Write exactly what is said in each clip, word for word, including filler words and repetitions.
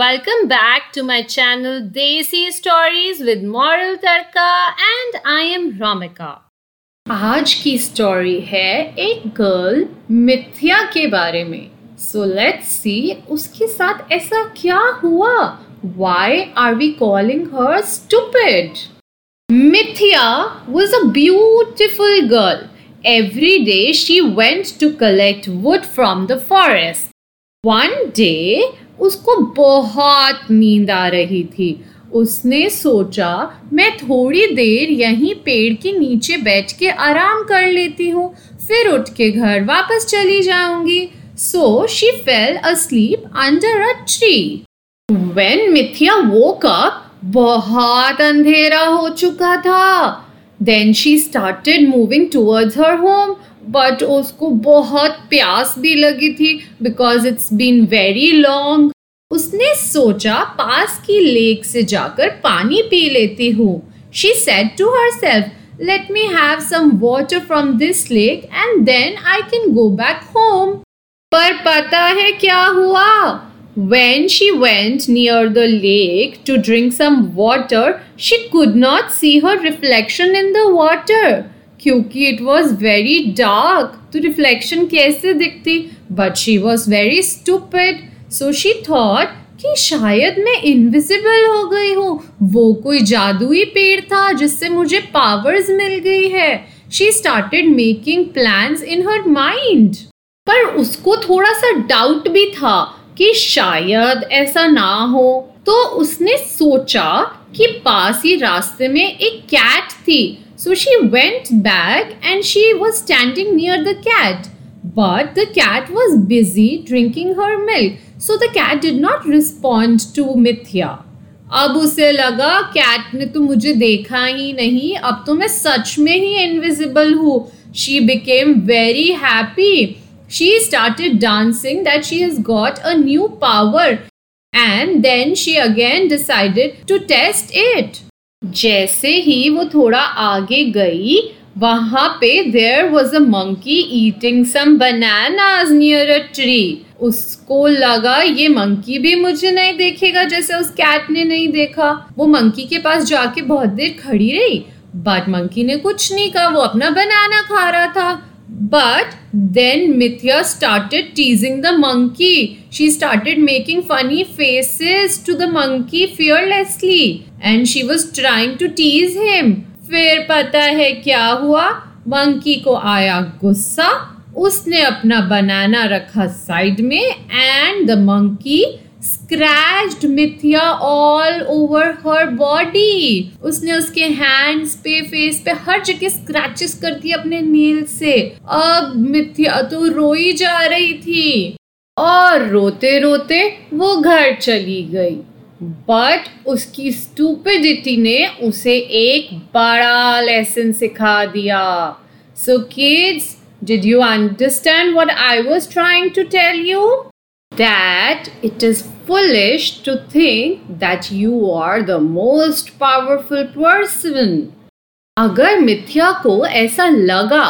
Welcome back to my channel Desi Stories with Moral Tarka and I am Ramika. आज की story है एक girl मिथ्या के बारे में. So let's see उसके साथ ऐसा क्या हुआ? Why are we calling her stupid? Mithya was a beautiful girl. Every day she went to collect wood from the forest. One day उसको बहुत नींद आ रही थी. उसने सोचा मैं थोड़ी देर यहीं पेड़ के नीचे बैठ के आराम कर लेती हूँ, फिर उठ के घर वापस चली जाऊंगी. So she fell asleep under a tree. When Mithya woke up, बहुत अंधेरा हो चुका था. Then she started moving towards her home. But उसको बहुत प्यास भी लगी थी because it's been very long. उसने सोचा पास की लेक से जाकर पानी पी लेती हूँ. She said to herself, let me have some water from this lake and then I can go back home. पर पता है क्या हुआ? When she went near the lake to drink some water, she could not see her reflection in the water. क्योंकि it was very dark, तो reflection कैसे दिखती? But she was very stupid, so she thought कि शायद मैं invisible हो गई हूँ. वो कोई जादुई पेड़ था जिससे मुझे powers मिल गई है. She started making plans in her mind. पर उसको थोड़ा सा doubt भी था कि शायद ऐसा ना हो. तो उसने सोचा कि पास ही रास्ते में एक cat थी. So she went back and she was standing near the cat. But the cat was busy drinking her milk. So the cat did not respond to Mithya. अब उसे लगा cat ने तो मुझे देखा ही नहीं, अब तो मैं सच में ही invisible हूँ. She became very happy. She started dancing that she has got a new power. And then she again decided to test it. जैसे ही वो थोड़ा आगे गई, वहाँ पे there was a monkey eating some bananas near a tree. उसको लगा ये monkey भी मुझे नहीं देखेगा जैसे उस cat ने नहीं देखा. वो monkey के पास जाके बहुत देर खड़ी रही, but monkey ने कुछ नहीं कहा, वो अपना banana खा रहा था. But then Mithya started teasing the monkey. She started making funny faces to the monkey fearlessly. And she was trying to tease him. फिर पता है क्या हुआ? Monkey को आया गुस्सा. उसने अपना banana रखा side में. And the monkey scratched Mithya all over her body. उसने उसके hands पे, face पे हर जगह scratches कर दिए अपने nail से. अब मिथ्या तो रोई जा रही थी और रोते रोते वो घर चली गई. But उसकी stupidity ने उसे एक बड़ा lesson सिखा दिया. So kids, did you understand what I was trying to tell you? That it is foolish to think that you are the most powerful person. अगर मिथ्या को ऐसा लगा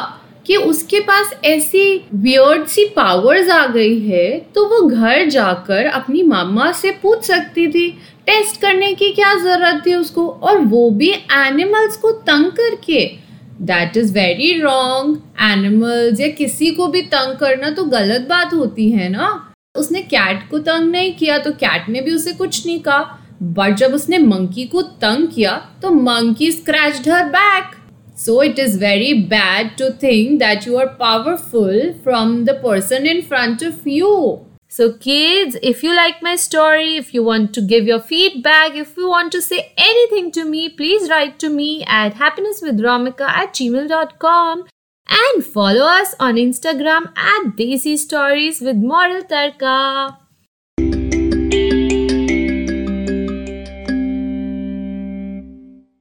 कि उसके पास ऐसी weird सी powers आ गई है, तो वो घर जाकर अपनी मामा से पूछ सकती थी. टेस्ट करने की क्या जरूरत थी उसको, और वो भी animals को तंग करके. That is very wrong. Animals या किसी को भी तंग करना तो गलत बात होती है ना. उसने कैट को तंग नहीं किया तो कैट ने भी उसे कुछ नहीं कहा. बट जब उसने मंकी को तंग किया तो monkey scratched her back. So it is very bad to think that you are powerful from the person in front of you. So kids, if you like my story, if you want to give your feedback, if you want to say anything to me, please write to me at happinesswithramika at gmail dot com. And follow us on Instagram at Desi Stories with Moral Tarka.